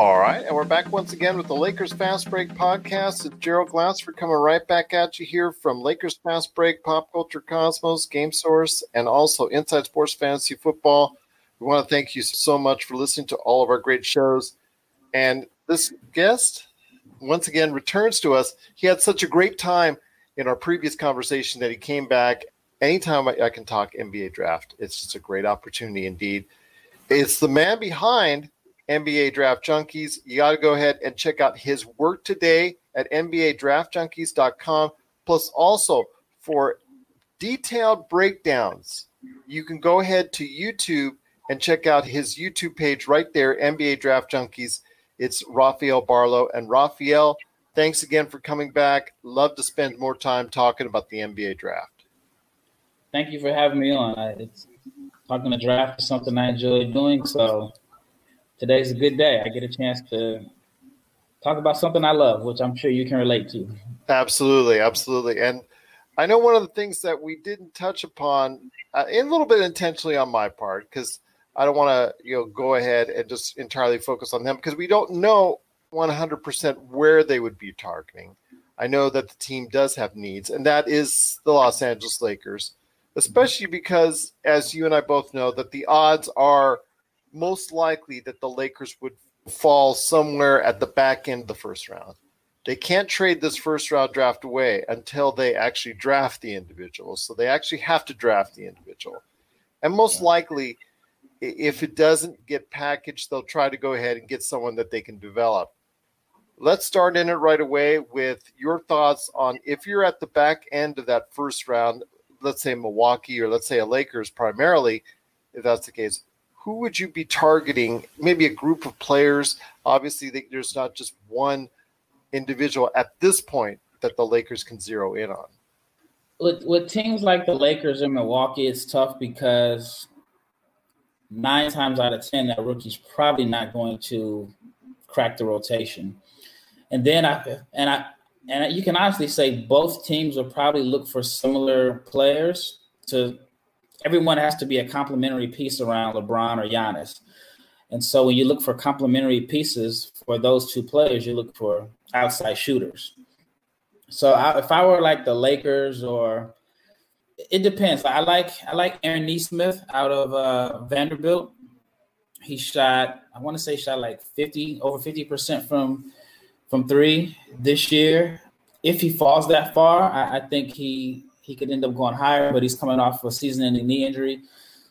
All right, and we're back once again with the Lakers Fast Break podcast. It's Gerald Glassford coming right back at you here from Lakers Fast Break, Pop Culture Cosmos, Game Source, and also Inside Sports Fantasy Football. We want to thank you so much for listening to all of our great shows. And this guest, once again, returns to us. He had such a great time in our previous conversation that he came back. Anytime I can talk NBA draft, it's just a great opportunity indeed. It's the man behind NBA Draft Junkies. You got to go ahead and check out his work today at nbadraftjunkies.com. Plus, also for detailed breakdowns, you can go ahead to YouTube and check out his YouTube page right there, NBA Draft Junkies. It's Rafael Barlow. And Rafael, thanks again for coming back. Love to spend more time talking about the NBA draft. Thank you for having me on. Talking to draft is something I enjoy doing, so today's a good day. I get a chance to talk about something I love, which I'm sure you can relate to. Absolutely, absolutely. And I know one of the things that we didn't touch upon, a little bit intentionally on my part, because I don't want to go ahead and just entirely focus on them, because we don't know 100% where they would be targeting. I know that the team does have needs, and that is the Los Angeles Lakers, especially because, as you and I both know, that the odds are most likely that the Lakers would fall somewhere at the back end of the first round. They can't trade this first round draft away until they actually draft the individual. So they actually have to draft the individual. And most likely, if it doesn't get packaged, they'll try to go ahead and get someone that they can develop. Let's start in it right away with your thoughts on, if you're at the back end of that first round, let's say Milwaukee, or let's say a Lakers primarily, if that's the case, who would you be targeting? Maybe a group of players. Obviously, there's not just one individual at this point that the Lakers can zero in on. With teams like the Lakers and Milwaukee, it's tough because 9 times out of 10, that rookie's probably not going to crack the rotation. And then you can honestly say both teams will probably look for similar players to. Everyone has to be a complementary piece around LeBron or Giannis. And so when you look for complementary pieces for those two players, you look for outside shooters. So if I were like the Lakers, or it depends. I like Aaron Neesmith out of Vanderbilt. He shot like 50% from three this year. If he falls that far, I think he could end up going higher, but he's coming off a season-ending knee injury.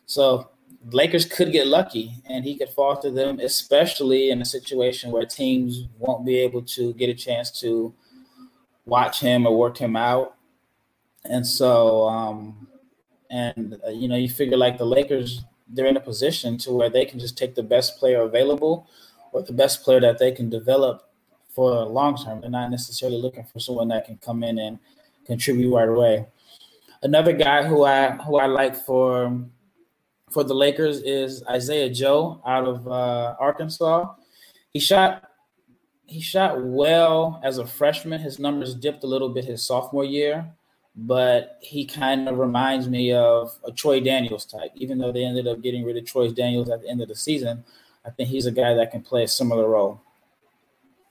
So Lakers could get lucky, and he could fall to them, especially in a situation where teams won't be able to get a chance to watch him or work him out. And so, you figure like the Lakers, they're in a position to where they can just take the best player available, or the best player that they can develop for the long term. They're not necessarily looking for someone that can come in and contribute right away. Another guy who I like for the Lakers is Isaiah Joe out of Arkansas. He shot well as a freshman. His numbers dipped a little bit his sophomore year, but he kind of reminds me of a Troy Daniels type. Even though they ended up getting rid of Troy Daniels at the end of the season, I think he's a guy that can play a similar role.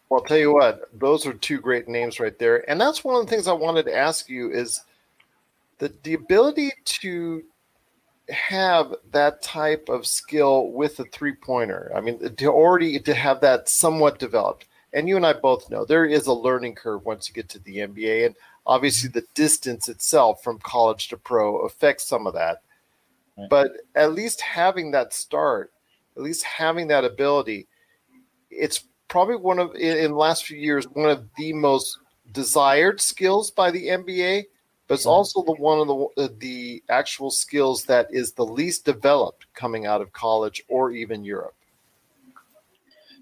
Well, I'll tell you what, those are two great names right there. And that's one of the things I wanted to ask you is, the ability to have that type of skill with a three-pointer, I mean, to have that somewhat developed. And you and I both know there is a learning curve once you get to the NBA. And obviously the distance itself from college to pro affects some of that. Right. But at least having that start, at least having that ability, it's probably in the last few years, one of the most desired skills by the NBA. But it's also one of the actual skills that is the least developed coming out of college or even Europe.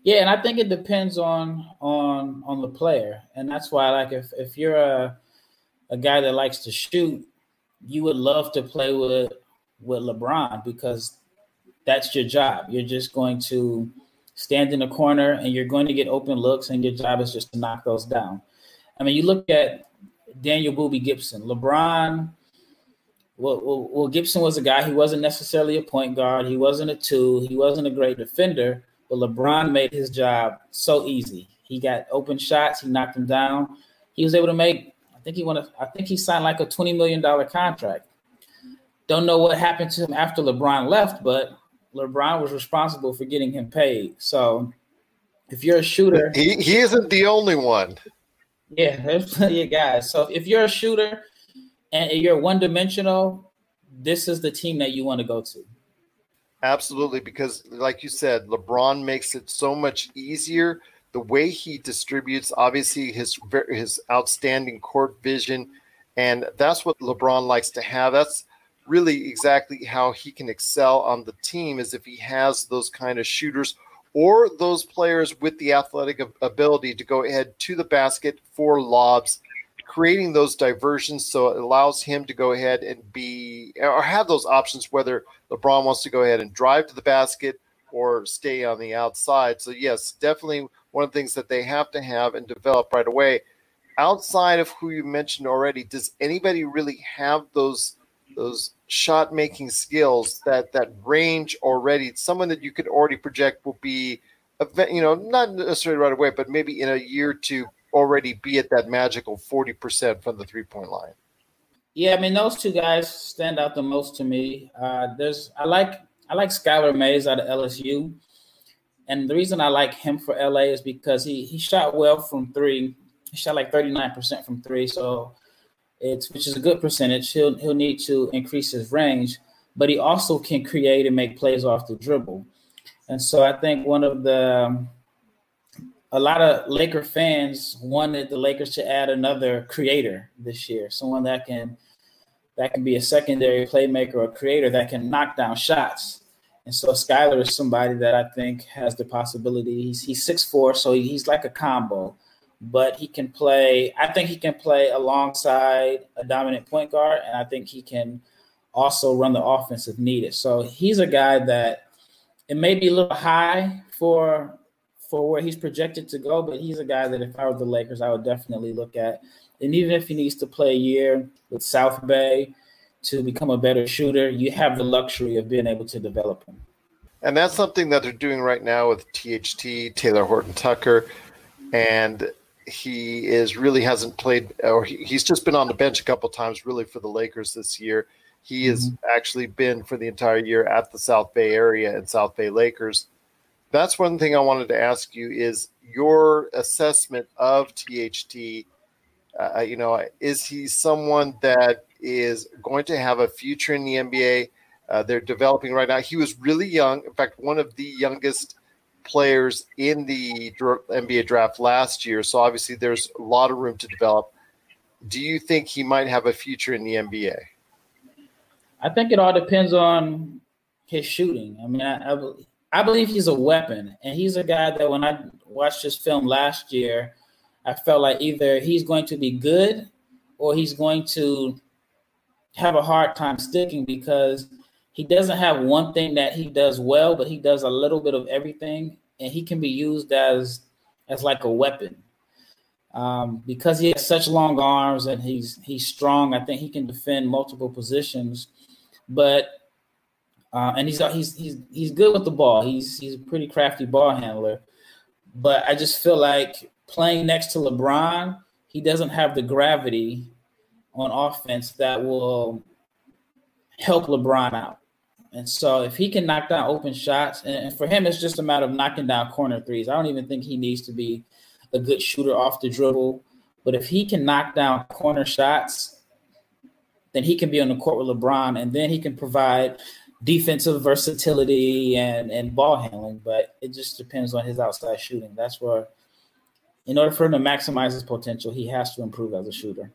Yeah, and I think it depends on the player, and that's why, like, if you're a guy that likes to shoot, you would love to play with LeBron, because that's your job. You're just going to stand in the corner, and you're going to get open looks, and your job is just to knock those down. I mean, you look at Daniel Boobie Gibson. LeBron, Gibson was a guy, he wasn't necessarily a point guard. He wasn't a two. He wasn't a great defender, but LeBron made his job so easy. He got open shots. He knocked them down. He was able to make, I think he signed like a $20 million contract. Don't know what happened to him after LeBron left, but LeBron was responsible for getting him paid. So if you're a shooter, he isn't the only one. Yeah, there's plenty of guys. So if you're a shooter and you're one-dimensional, this is the team that you want to go to. Absolutely, because like you said, LeBron makes it so much easier. The way he distributes, obviously his outstanding court vision, and that's what LeBron likes to have. That's really exactly how he can excel on the team, is if he has those kind of shooters or those players with the athletic ability to go ahead to the basket for lobs, creating those diversions so it allows him to go ahead and be or have those options, whether LeBron wants to go ahead and drive to the basket or stay on the outside. So, yes, definitely one of the things that they have to have and develop right away. Outside of who you mentioned already, does anybody really have those shot-making skills, that range already, someone that you could already project will be, not necessarily right away, but maybe in a year or two already be at that magical 40% from the three-point line? Yeah, I mean, those two guys stand out the most to me. I like Skylar Mays out of LSU, and the reason I like him for LA is because he shot well from three. He shot like 39% from three, so which is a good percentage. He'll need to increase his range, but he also can create and make plays off the dribble. And so I think a lot of Laker fans wanted the Lakers to add another creator this year, someone that can be a secondary playmaker or creator that can knock down shots. And so Skylar is somebody that I think has the possibility. He's 6'4", so he's like a combo. But he can play – I think he can play alongside a dominant point guard, and I think he can also run the offense if needed. So he's a guy that it may be a little high for where he's projected to go, but he's a guy that if I were the Lakers, I would definitely look at. And even if he needs to play a year with South Bay to become a better shooter, you have the luxury of being able to develop him. And that's something that they're doing right now with THT, Taylor Horton Tucker, and he hasn't played, or he's just been on the bench a couple times really for the Lakers this year. He has actually been for the entire year at the South Bay area and South Bay Lakers. That's one thing I wanted to ask you is your assessment of THT. Is he someone that is going to have a future in the NBA? They're developing right now. He was really young. In fact, one of the youngest players in the NBA draft last year. So obviously there's a lot of room to develop. Do you think he might have a future in the NBA? I think it all depends on his shooting. I mean, I believe he's a weapon, and he's a guy that when I watched his film last year, I felt like either he's going to be good or he's going to have a hard time sticking because he doesn't have one thing that he does well, but he does a little bit of everything, and he can be used as like a weapon. Because he has such long arms and he's strong, I think he can defend multiple positions. But and he's good with the ball. He's a pretty crafty ball handler. But I just feel like playing next to LeBron, he doesn't have the gravity on offense that will help LeBron out. And so if he can knock down open shots, and for him, it's just a matter of knocking down corner threes. I don't even think he needs to be a good shooter off the dribble. But if he can knock down corner shots, then he can be on the court with LeBron, and then he can provide defensive versatility and ball handling. But it just depends on his outside shooting. That's where, in order for him to maximize his potential, he has to improve as a shooter.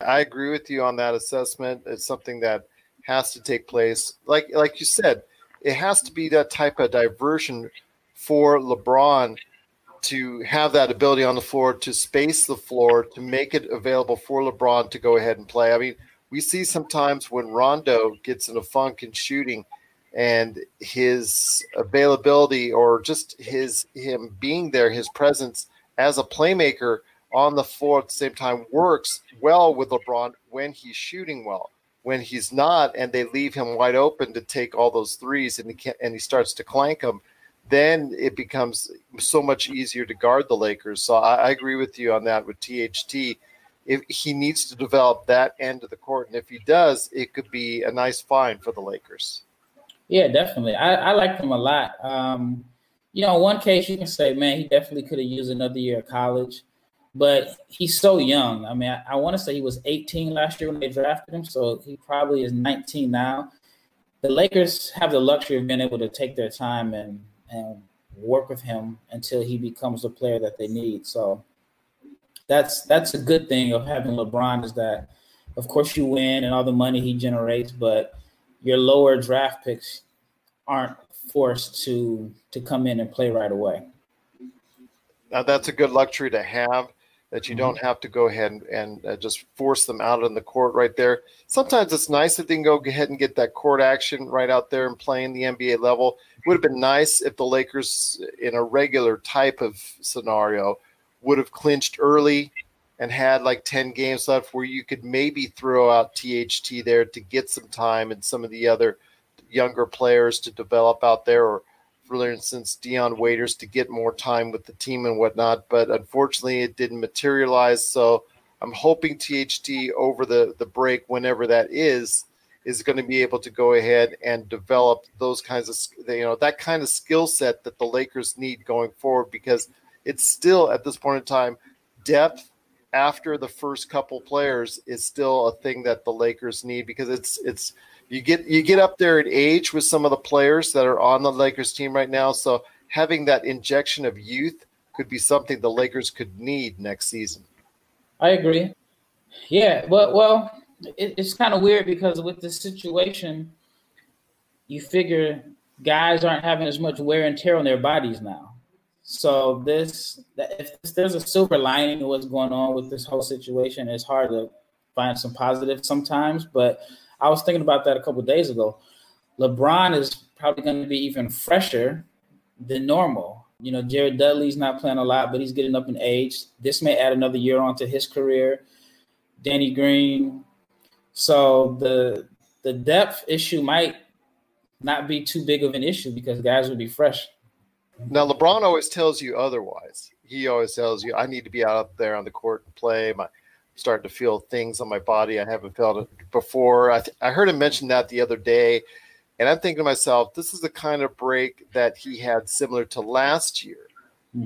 I agree with you on that assessment. It's something that has to take place. Like you said, it has to be that type of diversion for LeBron to have that ability on the floor, to space the floor, to make it available for LeBron to go ahead and play. I mean, we see sometimes when Rondo gets in a funk in shooting and his availability or just him being there, his presence as a playmaker on the floor at the same time works well with LeBron when he's shooting well. When he's not and they leave him wide open to take all those threes and he starts to clank them, then it becomes so much easier to guard the Lakers. So I agree with you on that with THT. If he needs to develop that end of the court, and if he does, it could be a nice find for the Lakers. Yeah, definitely. I like him a lot. You know, in one case, you can say, man, he definitely could have used another year of college, but he's so young. I mean, I want to say he was 18 last year when they drafted him, so he probably is 19 now. The Lakers have the luxury of being able to take their time and work with him until he becomes the player that they need. So that's a good thing of having LeBron, is that, of course, you win and all the money he generates, but your lower draft picks aren't forced to come in and play right away. Now, that's a good luxury to have, that you don't have to go ahead and just force them out on the court right there. Sometimes it's nice that they can go ahead and get that court action right out there and play in the NBA level. It would have been nice if the Lakers, in a regular type of scenario, would have clinched early and had like 10 games left where you could maybe throw out THT there to get some time and some of the other younger players to develop out there, or, for instance, Dion Waiters to get more time with the team and whatnot. But unfortunately, it didn't materialize. So I'm hoping THT over the break, whenever that is going to be able to go ahead and develop those kinds of, you know, that kind of skill set that the Lakers need going forward, because it's still at this point in time, depth after the first couple players is still a thing that the Lakers need, because it's you get up there in age with some of the players that are on the Lakers team right now. So having that injection of youth could be something the Lakers could need next season. I agree. Yeah, well, it's kind of weird because with this situation, you figure guys aren't having as much wear and tear on their bodies now. So if there's a silver lining to what's going on with this whole situation, it's hard to find some positive sometimes. But I was thinking about that a couple of days ago. LeBron is probably going to be even fresher than normal. You know, Jared Dudley's not playing a lot, but he's getting up in age. This may add another year onto his career. Danny Green. So the depth issue might not be too big of an issue because guys will be fresh. Now, LeBron always tells you otherwise. He always tells you, I need to be out there on the court and play. I'm starting to feel things on my body. I haven't felt it before. I heard him mention that the other day, and I'm thinking to myself, this is the kind of break that he had similar to last year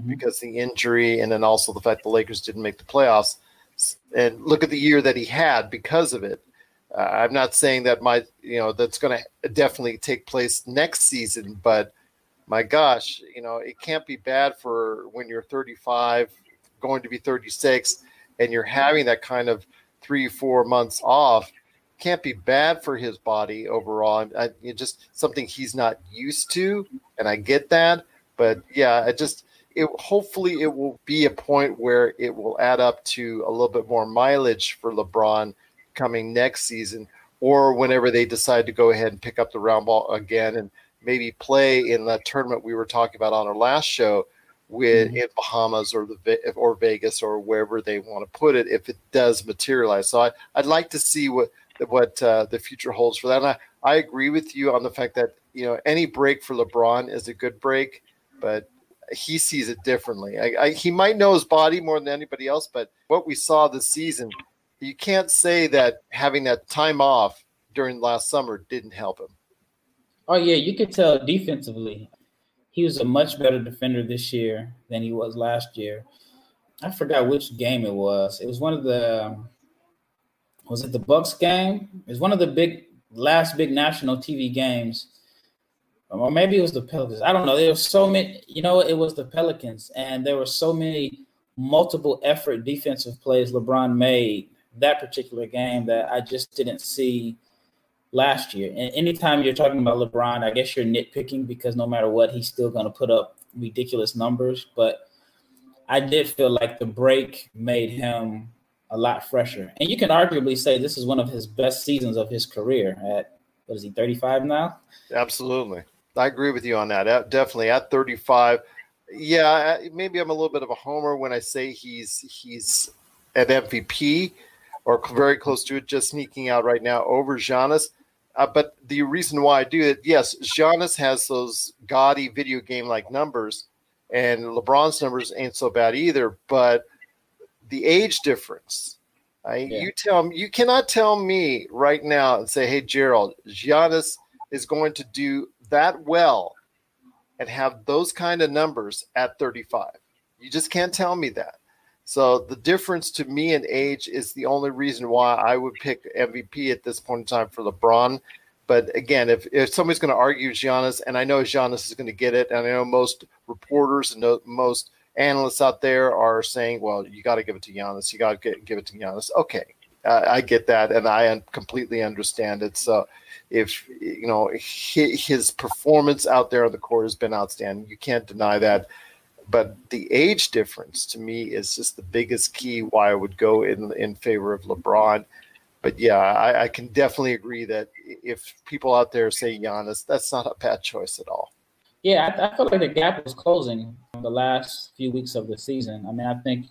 because the injury and then also the fact the Lakers didn't make the playoffs. And look at the year that he had because of it. I'm not saying that that's going to definitely take place next season, but my gosh, you know, it can't be bad for when you're 35, going to be 36, and you're having that kind of 3-4 months off. Can't be bad for his body overall. It's just something he's not used to, and I get that. But, yeah, hopefully it will be a point where it will add up to a little bit more mileage for LeBron coming next season, or whenever they decide to go ahead and pick up the round ball again and maybe play in that tournament we were talking about on our last show with in Bahamas or Vegas or wherever they want to put it, if it does materialize. So I'd like to see what the future holds for that. And I agree with you on the fact that, you know, any break for LeBron is a good break, but he sees it differently. He might know his body more than anybody else, but what we saw this season, you can't say that having that time off during last summer didn't help him. Oh, yeah, you could tell defensively. He was a much better defender this year than he was last year. I forgot which game it was. It was one of the – was it the Bucks game? It was one of the last big national TV games. Or maybe it was the Pelicans. I don't know. There were so many – you know, it was the Pelicans, and there were so many multiple effort defensive plays LeBron made that particular game that I just didn't see – last year. And anytime you're talking about LeBron, I guess you're nitpicking, because no matter what, he's still going to put up ridiculous numbers. But I did feel like the break made him a lot fresher. And you can arguably say this is one of his best seasons of his career at, what is he, 35 now? Absolutely. I agree with you on that. Definitely at 35. Yeah, maybe I'm a little bit of a homer when I say he's an MVP or very close to it, just sneaking out right now over Giannis. But the reason why I do it, yes, Giannis has those gaudy video game-like numbers, and LeBron's numbers ain't so bad either, but the age difference. You tell me, you cannot tell me right now and say, hey, Gerald, Giannis is going to do that well and have those kind of numbers at 35. You just can't tell me that. So the difference to me in age is the only reason why I would pick MVP at this point in time for LeBron. But again, if somebody's going to argue Giannis, and I know Giannis is going to get it, and I know most reporters and most analysts out there are saying, well, you got to give it to Giannis. You got to give it to Giannis. Okay, I get that, and I completely understand it. So if you know his performance out there on the court has been outstanding, you can't deny that. But the age difference to me is just the biggest key why I would go in favor of LeBron. But, yeah, I can definitely agree that if people out there say Giannis, that's not a bad choice at all. Yeah, I feel like the gap was closing the last few weeks of the season. I mean, I think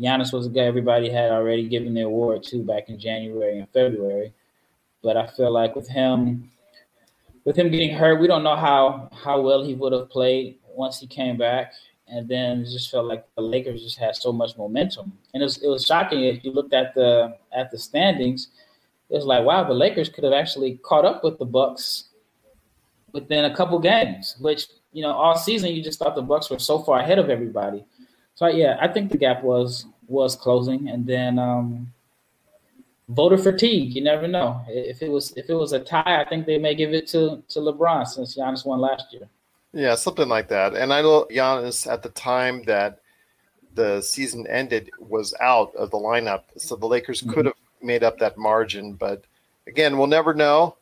Giannis was a guy everybody had already given the award to back in January and February. But I feel like with him getting hurt, we don't know how well he would have played once he came back. And then it just felt like the Lakers just had so much momentum. And it was shocking if you looked at the standings. It was like, wow, the Lakers could have actually caught up with the Bucks within a couple games, which, you know, all season you just thought the Bucks were so far ahead of everybody. So, yeah, I think the gap was closing. And then voter fatigue, you never know. If it was a tie, I think they may give it to LeBron since Giannis won last year. Yeah, something like that. And I know Giannis at the time that the season ended was out of the lineup, so the Lakers could have made up that margin. But, again, we'll never know.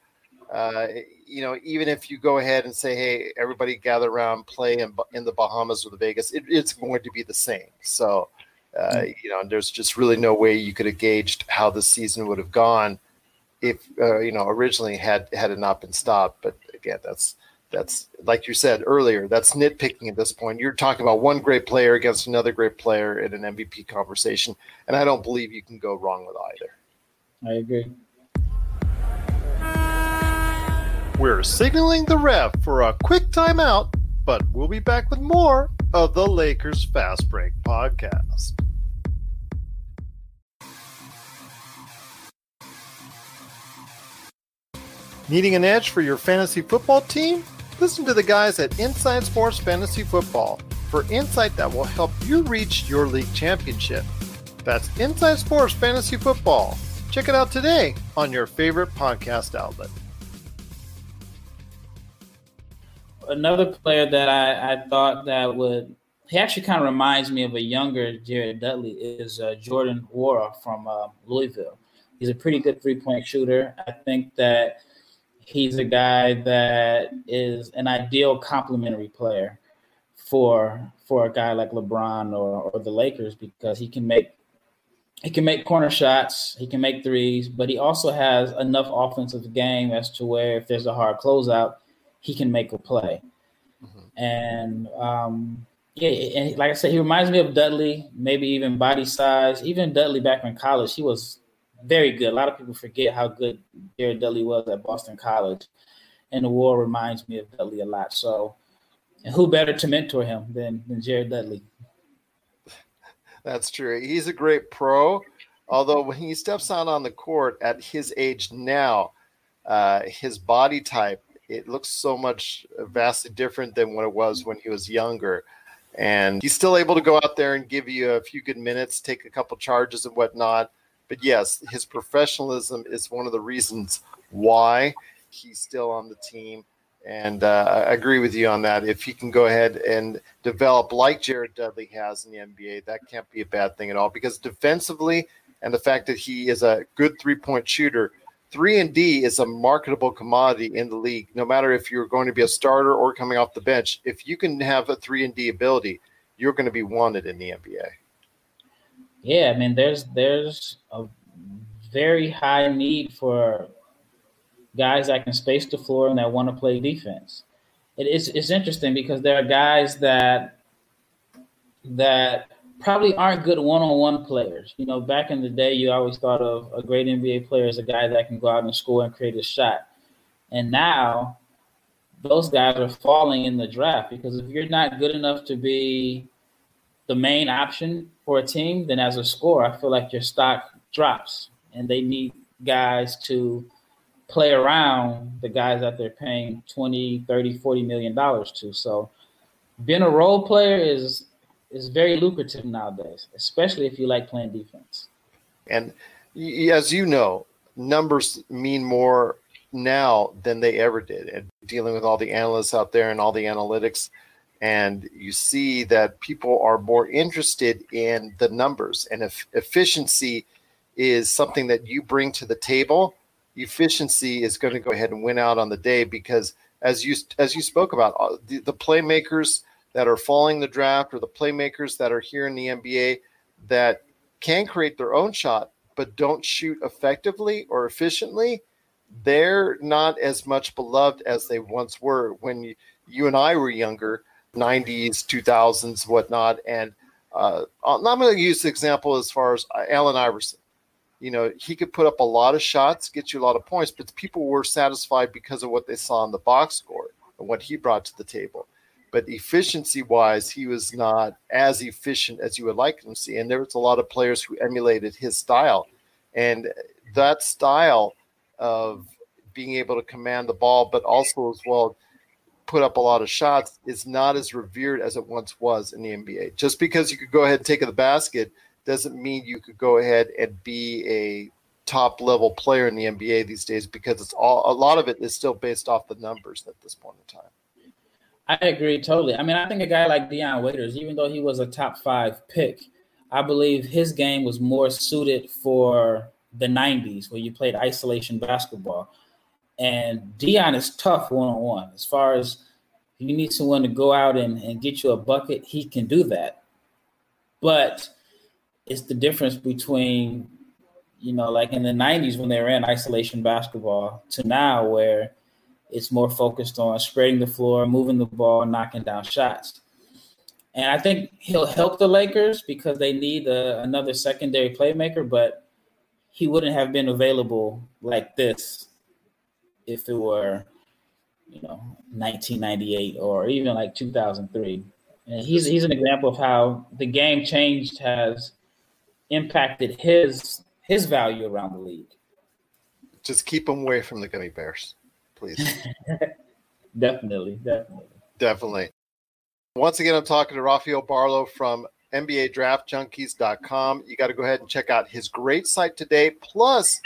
You know, even if you go ahead and say, hey, everybody gather around, play in the Bahamas or the Vegas, it's going to be the same. So, you know, there's just really no way you could have gauged how the season would have gone if, you know, originally had it not been stopped. But, again, that's like you said earlier, that's nitpicking at this point. You're talking about one great player against another great player in an MVP conversation, and I don't believe you can go wrong with either. I agree. We're signaling the ref for a quick timeout, but we'll be back with more of the Lakers Fast Break podcast. Needing an edge for your fantasy football team? Listen to the guys at Inside Sports Fantasy Football for insight that will help you reach your league championship. That's Inside Sports Fantasy Football. Check it out today on your favorite podcast outlet. Another player that I thought that he actually kind of reminds me of a younger Jared Dudley is Jordan Wara from Louisville. He's a pretty good three-point shooter. I think that he's a guy that is an ideal complementary player for a guy like LeBron or the Lakers because he can make corner shots, he can make threes, but he also has enough offensive game as to where if there's a hard closeout, he can make a play. Mm-hmm. And and like I said, he reminds me of Dudley, maybe even body size. Even Dudley back in college, he was very good. A lot of people forget how good Jared Dudley was at Boston College, and the war reminds me of Dudley a lot. So, and who better to mentor him than Jared Dudley? That's true. He's a great pro, although when he steps out on the court at his age now, his body type, it looks so much vastly different than what it was when he was younger. And he's still able to go out there and give you a few good minutes, take a couple charges and whatnot. But, yes, his professionalism is one of the reasons why he's still on the team. And I agree with you on that. If he can go ahead and develop like Jared Dudley has in the NBA, that can't be a bad thing at all because defensively and the fact that he is a good three-point shooter, 3-and-D is a marketable commodity in the league. No matter if you're going to be a starter or coming off the bench, if you can have a 3-and-D ability, you're going to be wanted in the NBA. Yeah, I mean, there's a very high need for guys that can space the floor and that want to play defense. It's interesting because there are guys that probably aren't good one-on-one players. You know, back in the day, you always thought of a great NBA player as a guy that can go out and score and create a shot. And now those guys are falling in the draft, because if you're not good enough to be the main option for a team, then as a scorer, I feel like your stock drops, and they need guys to play around the guys that they're paying $20, $30, $40 million to. So being a role player is very lucrative nowadays, especially if you like playing defense. And as you know, numbers mean more now than they ever did. And dealing with all the analysts out there and all the analytics, and you see that people are more interested in the numbers. And if efficiency is something that you bring to the table, efficiency is going to go ahead and win out on the day, because as you spoke about, the playmakers that are following the draft, or the playmakers that are here in the NBA that can create their own shot but don't shoot effectively or efficiently, they're not as much beloved as they once were when you and I were younger, 90s, 2000s, whatnot. And I'm going to use the example as far as Allen Iverson. You know, he could put up a lot of shots, get you a lot of points, but people were satisfied because of what they saw in the box score and what he brought to the table. But efficiency-wise, he was not as efficient as you would like him to see. And there was a lot of players who emulated his style. And that style of being able to command the ball, but also as well put up a lot of shots, is not as revered as it once was in the NBA. Just because you could go ahead and take the basket doesn't mean you could go ahead and be a top-level player in the NBA these days, because it's all, a lot of it is still based off the numbers at this point in time. I agree totally. I mean, I think a guy like Dion Waiters, even though he was a top 5 pick, I believe his game was more suited for the 90s, where you played isolation basketball. And Dion is tough one-on-one. As far as you need someone to go out and get you a bucket, he can do that. But it's the difference between, you know, like in the 90s when they ran isolation basketball to now, where it's more focused on spreading the floor, moving the ball, knocking down shots. And I think he'll help the Lakers because they need another secondary playmaker, but he wouldn't have been available like this if it were, you know, 1998 or even like 2003. And he's an example of how the game changed, has impacted his value around the league. Just keep him away from the gummy bears, please. Definitely. Once again, I'm talking to Rafael Barlow from nbadraftjunkies.com. You got to go ahead and check out his great site today, plus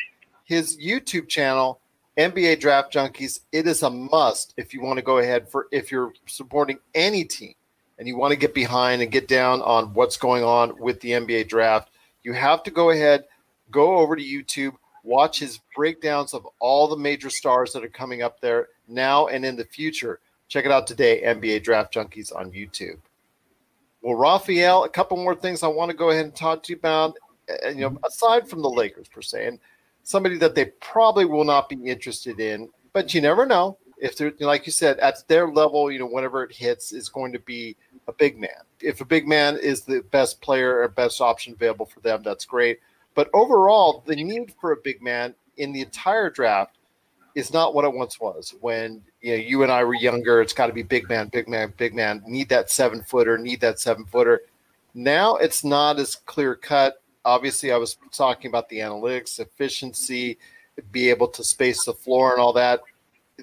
his YouTube channel, NBA Draft Junkies. It is a must if you want to go ahead if you're supporting any team and you want to get behind and get down on what's going on with the NBA draft. You have to go ahead, go over to YouTube, watch his breakdowns of all the major stars that are coming up there now and in the future. Check it out today, NBA Draft Junkies on YouTube. Well, Rafael, a couple more things I want to go ahead and talk to you about, you know, aside from the Lakers per se, and somebody that they probably will not be interested in, but you never know. If they're, like you said, at their level, you know, whenever it hits, is going to be a big man. If a big man is the best player or best option available for them, that's great. But overall, the need for a big man in the entire draft is not what it once was. When, you know, you and I were younger, it's got to be big man, need that 7-footer, Now it's not as clear cut. Obviously, I was talking about the analytics, efficiency, be able to space the floor and all that.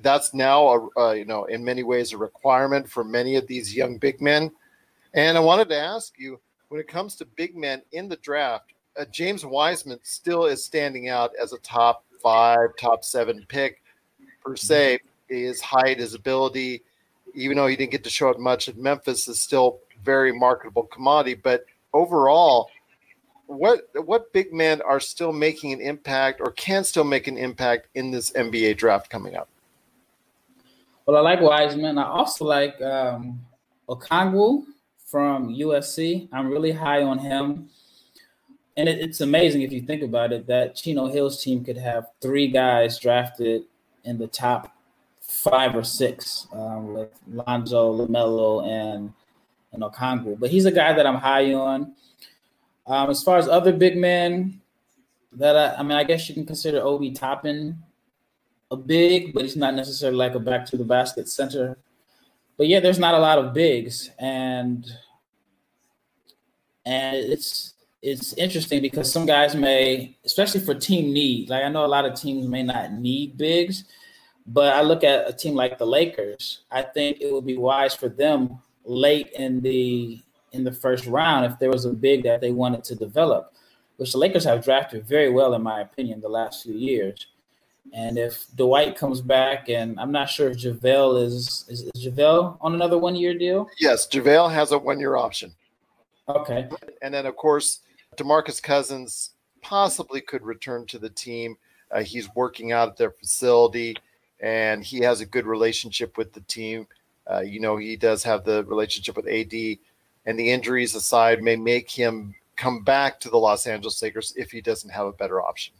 That's now, you know, in many ways a requirement for many of these young big men. And I wanted to ask you, when it comes to big men in the draft, James Wiseman still is standing out as a top 5, top 7 pick per se. His height, his ability, even though he didn't get to show it much at Memphis, is still very marketable commodity. But overall, what big men are still making an impact or can still make an impact in this NBA draft coming up? Well, I like Wiseman. I also like Okongwu from USC. I'm really high on him. And it's amazing if you think about it that Chino Hill's team could have 3 guys drafted in the top 5 or 6 with Lonzo, LaMelo, and Okongwu. But he's a guy that I'm high on. As far as other big men, that I guess you can consider Obi Toppin a big, but he's not necessarily like a back to the basket center. But yeah, there's not a lot of bigs, and it's interesting because some guys may, especially for team need, like I know a lot of teams may not need bigs, but I look at a team like the Lakers. I think it would be wise for them late in the first round if there was a big that they wanted to develop, which the Lakers have drafted very well, in my opinion, the last few years. And if Dwight comes back, and I'm not sure if JaVale is JaVale on another one-year deal? Yes, JaVale has a one-year option. Okay. And then, of course, DeMarcus Cousins possibly could return to the team. He's working out at their facility, and he has a good relationship with the team. He does have the relationship with AD, and the injuries aside may make him come back to the Los Angeles Lakers if he doesn't have a better option.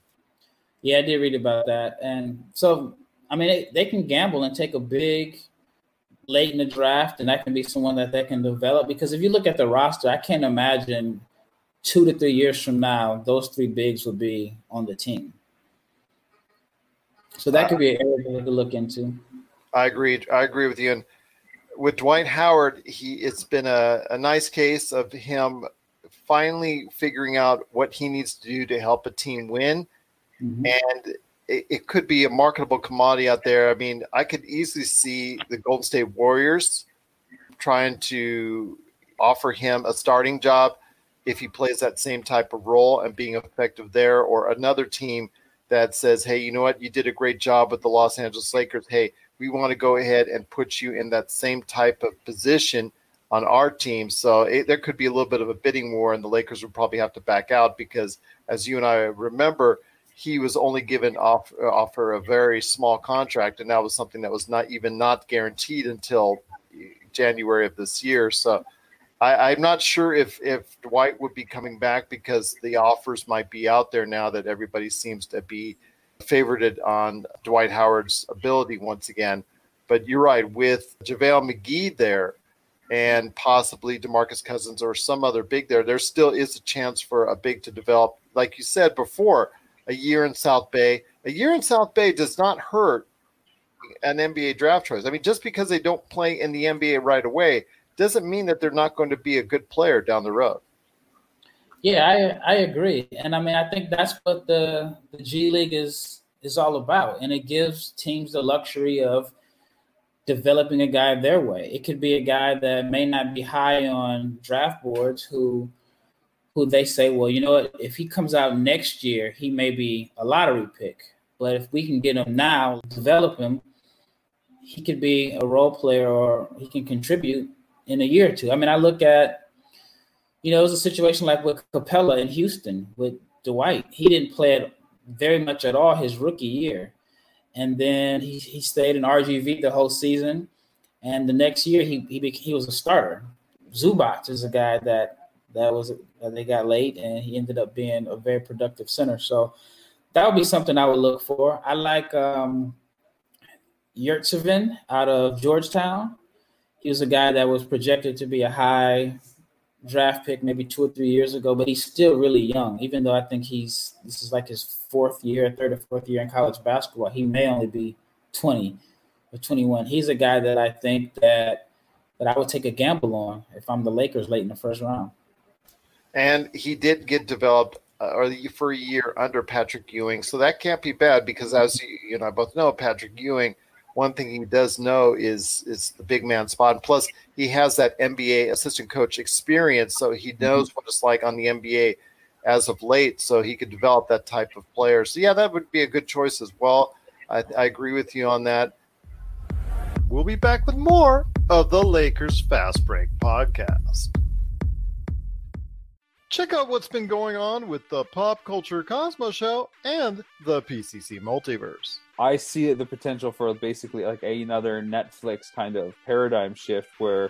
Yeah, I did read about that. And so, I mean, they can gamble and take a big late in the draft, and that can be someone that they can develop. Because if you look at the roster, I can't imagine 2 to 3 years from now, those three bigs will be on the team. So that could be an area to look into. I agree with you. And with Dwight Howard, it's been a nice case of him finally figuring out what he needs to do to help a team win. Mm-hmm. And it could be a marketable commodity out there. I mean, I could easily see the Golden State Warriors trying to offer him a starting job if he plays that same type of role and being effective there, or another team that says, hey, you know what? You did a great job with the Los Angeles Lakers. Hey, we want to go ahead and put you in that same type of position on our team. So there could be a little bit of a bidding war, and the Lakers would probably have to back out because, as you and I remember, he was only given offer a very small contract, and that was something that was not guaranteed until January of this year. So I'm not sure if Dwight would be coming back because the offers might be out there now that everybody seems to be favored on Dwight Howard's ability once again. But you're right, with JaVale McGee there and possibly DeMarcus Cousins or some other big there still is a chance for a big to develop. Like you said before, A year in South Bay does not hurt an NBA draft choice. I mean, just because they don't play in the NBA right away doesn't mean that they're not going to be a good player down the road. Yeah, I agree. And, I mean, I think that's what the G League is all about, and it gives teams the luxury of developing a guy their way. It could be a guy that may not be high on draft boards who they say, well, you know what, if he comes out next year, he may be a lottery pick. But if we can get him now, develop him, he could be a role player or he can contribute in a year or two. I mean, I look at, it was a situation like with Capella in Houston with Dwight. He didn't play very much at all his rookie year. And then he stayed in RGV the whole season. And the next year he was a starter. Zubac is a guy that they got late, and he ended up being a very productive center. So that would be something I would look for. I like Yurtsevin out of Georgetown. He was a guy that was projected to be a high draft pick maybe 2 or 3 years ago, but he's still really young, even though I think this is like his third or fourth year in college basketball. He may only be 20 or 21. He's a guy that I think that I would take a gamble on if I'm the Lakers late in the first round. And he did get developed for a year under Patrick Ewing. So that can't be bad because, as you and I both know, Patrick Ewing, one thing he does know is the big man spot. And plus, he has that NBA assistant coach experience, so he knows what it's like on the NBA as of late, so he could develop that type of player. So, yeah, that would be a good choice as well. I agree with you on that. We'll be back with more of the Lakers Fast Break podcast. Check out what's been going on with the Pop Culture Cosmos Show and the PCC Multiverse. I see the potential for basically like another Netflix kind of paradigm shift where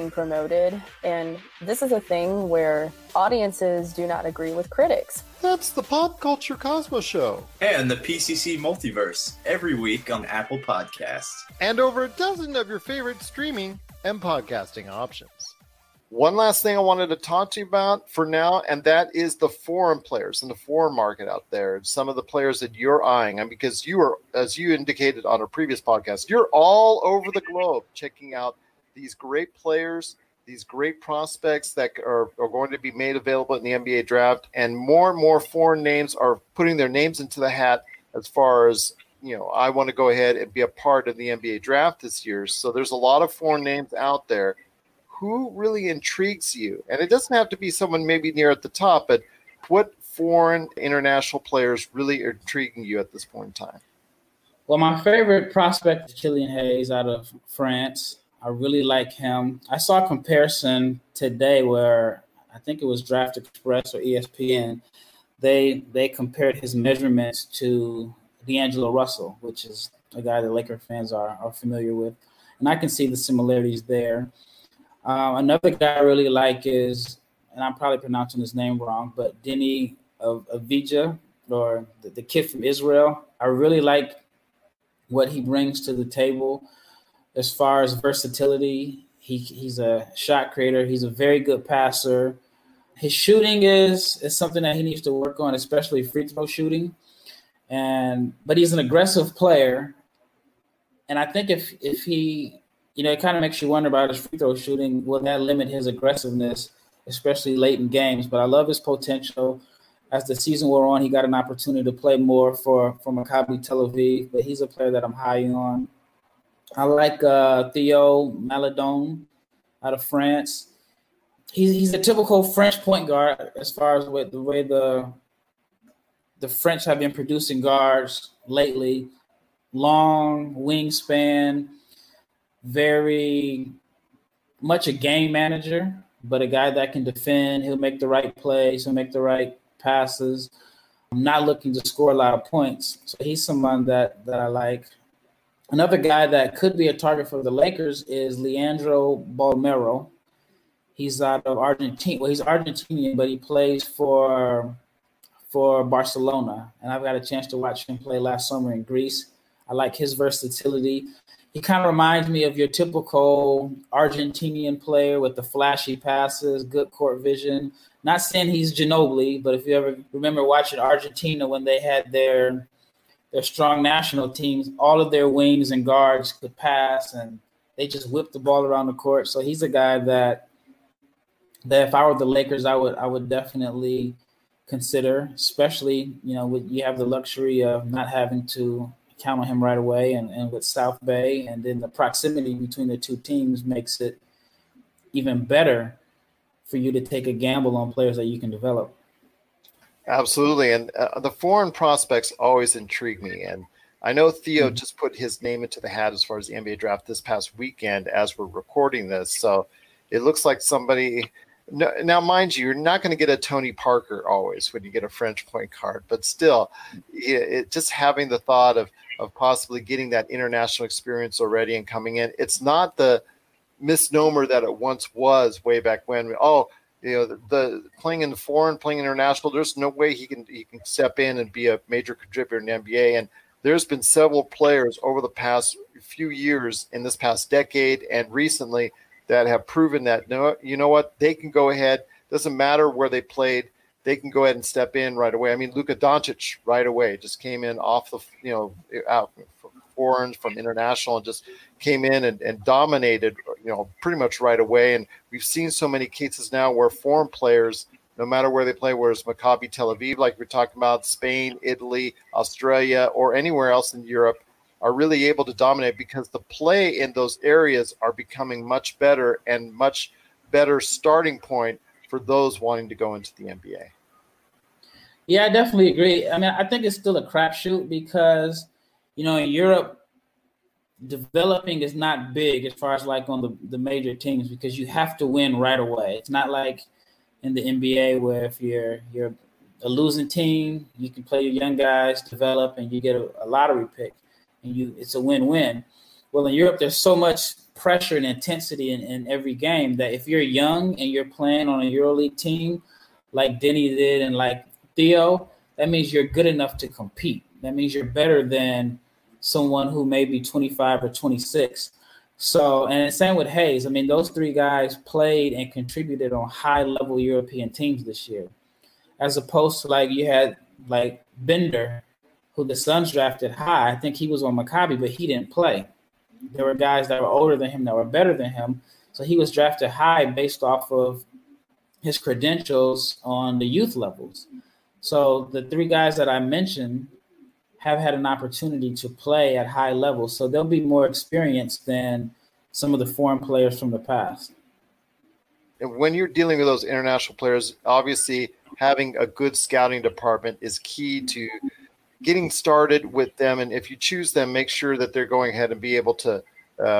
promoted. And this is a thing where audiences do not agree with critics. That's the Pop Culture Cosmos Show. And the PCC Multiverse every week on Apple Podcasts. And over a dozen of your favorite streaming and podcasting options. One last thing I wanted to talk to you about for now, and that is the foreign players and the foreign market out there. Some of the players that you're eyeing, and because you are, as you indicated on our previous podcast, you're all over the globe checking out these great players, these great prospects that are going to be made available in the NBA draft, and more foreign names are putting their names into the hat as far as, you know, I want to go ahead and be a part of the NBA draft this year. So there's a lot of foreign names out there. Who really intrigues you? And it doesn't have to be someone maybe near at the top, but what foreign international players really are intriguing you at this point in time? Well, my favorite prospect is Killian Hayes out of France. I really like him. I saw a comparison today where I think it was Draft Express or ESPN. They compared his measurements to D'Angelo Russell, which is a guy that Laker fans are familiar with. And I can see the similarities there. Another guy I really like is, and I'm probably pronouncing his name wrong, but Denny Avdija, or the kid from Israel. I really like what he brings to the table as far as versatility. He's a shot creator. He's a very good passer. His shooting is something that he needs to work on, especially free throw shooting. But he's an aggressive player. And I think if he... You know, it kind of makes you wonder about his free throw shooting. Will that limit his aggressiveness, especially late in games? But I love his potential. As the season wore on, he got an opportunity to play more for Maccabi Tel Aviv, but he's a player that I'm high on. I like Theo Maladon out of France. He's a typical French point guard as far as the way the French have been producing guards lately. Long wingspan. Very much a game manager, but a guy that can defend. He'll make the right plays. He'll make the right passes. I'm not looking to score a lot of points. So he's someone that I like. Another guy that could be a target for the Lakers is Leandro Balmero. He's out of Argentina. Well, he's Argentinian, but he plays for Barcelona. And I've got a chance to watch him play last summer in Greece. I like his versatility. He kind of reminds me of your typical Argentinian player with the flashy passes, good court vision. Not saying he's Ginobili, but if you ever remember watching Argentina when they had their strong national teams, all of their wings and guards could pass, and they just whipped the ball around the court. So he's a guy that if I were the Lakers, I would definitely consider, especially, you know, you have the luxury of not having to count on him right away, and with South Bay, and then the proximity between the two teams makes it even better for you to take a gamble on players that you can develop. Absolutely, and the foreign prospects always intrigue me, and I know Theo just put his name into the hat as far as the NBA draft this past weekend as we're recording this, so it looks like somebody... Now, mind you, you're not going to get a Tony Parker always when you get a French point guard, but still, it just having the thought of possibly getting that international experience already and coming in, it's not the misnomer that it once was way back when. Oh, you know, the playing in the foreign, playing international, there's no way he can step in and be a major contributor in the NBA. And there's been several players over the past few years, in this past decade and recently, that have proven that, no, you know what, they can go ahead. Doesn't matter where they played. They can go ahead and step in right away. I mean, Luka Doncic right away just came in off the, you know, out from foreign, from international, and just came in and dominated, you know, pretty much right away. And we've seen so many cases now where foreign players, no matter where they play, whether it's Maccabi Tel Aviv, like we're talking about, Spain, Italy, Australia, or anywhere else in Europe, are really able to dominate because the play in those areas are becoming much better, and much better starting point for those wanting to go into the NBA. Yeah, I definitely agree. I mean, I think it's still a crapshoot because, you know, in Europe, developing is not big as far as like on the major teams because you have to win right away. It's not like in the NBA where if you're a losing team, you can play your young guys, develop, and you get a lottery pick. and it's a win-win. Well, in Europe, there's so much pressure and intensity in every game that if you're young and you're playing on a EuroLeague team like Denny did and like Theo, that means you're good enough to compete. That means you're better than someone who may be 25 or 26. So, and same with Hayes. I mean, those three guys played and contributed on high-level European teams this year, as opposed to like you had like Bender, who the Suns drafted high. I think he was on Maccabi, but he didn't play. There were guys that were older than him that were better than him. So he was drafted high based off of his credentials on the youth levels. So the three guys that I mentioned have had an opportunity to play at high levels. So they'll be more experienced than some of the foreign players from the past. And when you're dealing with those international players, obviously having a good scouting department is key to getting started with them. And if you choose them, make sure that they're going ahead and be able to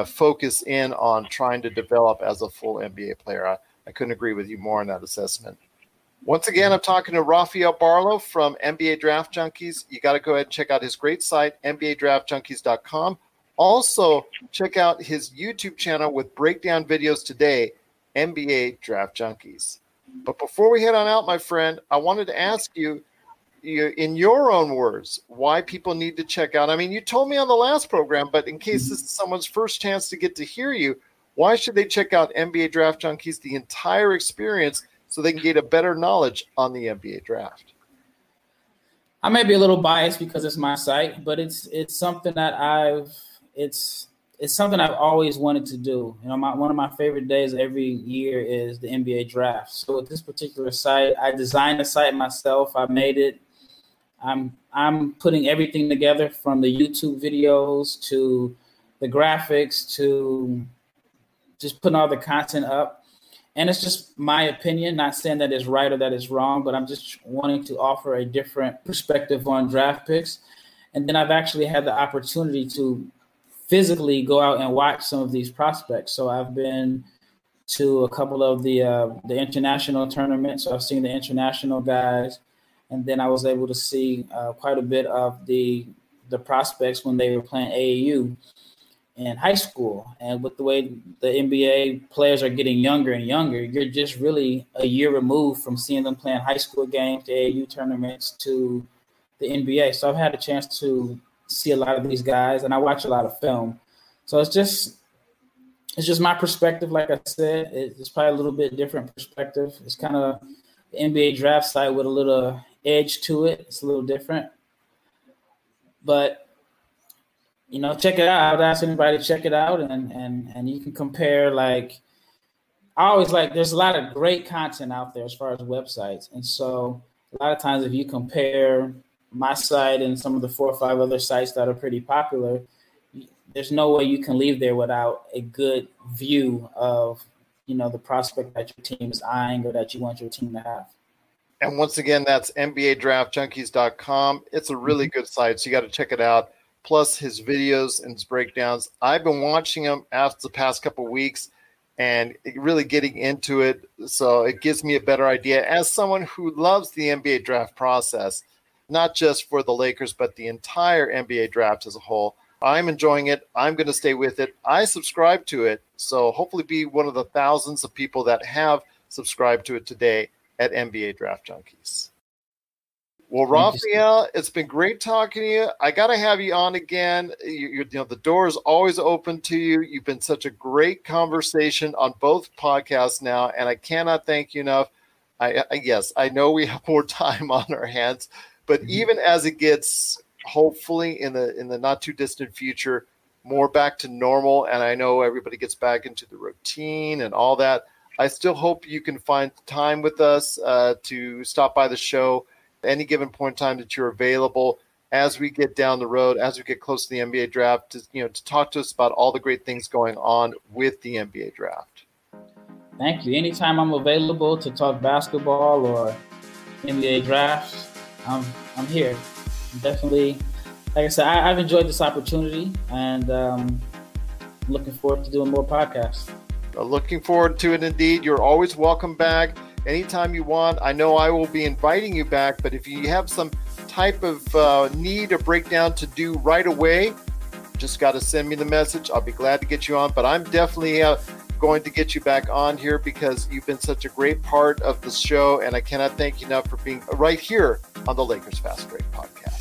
focus in on trying to develop as a full NBA player. I couldn't agree with you more on that assessment. Once again, I'm talking to Rafael Barlow from NBA Draft Junkies. You got to go ahead and check out his great site, nbadraftjunkies.com. Also, check out his YouTube channel with breakdown videos today, NBA Draft Junkies. But before we head on out, my friend, I wanted to ask you, in your own words, why people need to check out. I mean, you told me on the last program, but in case this is someone's first chance to get to hear you, why should they check out NBA Draft Junkies, the entire experience, so they can get a better knowledge on the NBA draft? I may be a little biased because it's my site, but it's something that it's something I've always wanted to do. You know, one of my favorite days every year is the NBA draft. So with this particular site, I designed the site myself. I made it. I'm putting everything together, from the YouTube videos to the graphics to just putting all the content up. And it's just my opinion, not saying that it's right or that it's wrong, but I'm just wanting to offer a different perspective on draft picks. And then I've actually had the opportunity to physically go out and watch some of these prospects. So I've been to a couple of the international tournaments. So I've seen the international guys. And then I was able to see quite a bit of the prospects when they were playing AAU in high school. And with the way the NBA players are getting younger and younger, you're just really a year removed from seeing them playing high school games, to AAU tournaments, to the NBA. So I've had a chance to see a lot of these guys, and I watch a lot of film. So it's just my perspective. Like I said, it's probably a little bit different perspective. It's kind of the NBA draft site with a little edge to it. It's a little different, but you know, check it out. I would ask anybody to check it out, and you can compare. Like, I always like, there's a lot of great content out there as far as websites. And so a lot of times if you compare my site and some of the 4 or 5 other sites that are pretty popular, there's no way you can leave there without a good view of, you know, the prospect that your team is eyeing or that you want your team to have. And once again, that's nbadraftjunkies.com. It's a really good site, so you got to check it out. Plus his videos and his breakdowns. I've been watching them after the past couple of weeks and really getting into it. So it gives me a better idea as someone who loves the NBA draft process, not just for the Lakers, but the entire NBA draft as a whole. I'm enjoying it. I'm going to stay with it. I subscribe to it. So hopefully be one of the thousands of people that have subscribed to it today at NBA Draft Junkies. Well, Rafael, it's been great talking to you. I got to have you on again. You know, the door is always open to you. You've been such a great conversation on both podcasts now, and I cannot thank you enough. Yes, I know we have more time on our hands, but even as it gets, hopefully in the not too distant future, more back to normal, and I know everybody gets back into the routine and all that, I still hope you can find time with us to stop by the show any given point in time that you're available as we get down the road, as we get close to the NBA draft, to talk to us about all the great things going on with the NBA draft. Thank you. Anytime I'm available to talk basketball or NBA drafts, I'm here. Definitely, like I said, I've enjoyed this opportunity, and looking forward to doing more podcasts. Looking forward to it indeed. You're always welcome back. Anytime you want. I know I will be inviting you back, but if you have some type of need or breakdown to do right away, just got to send me the message. I'll be glad to get you on, but I'm definitely going to get you back on here because you've been such a great part of the show, and I cannot thank you enough for being right here on the Lakers Fast Break Podcast.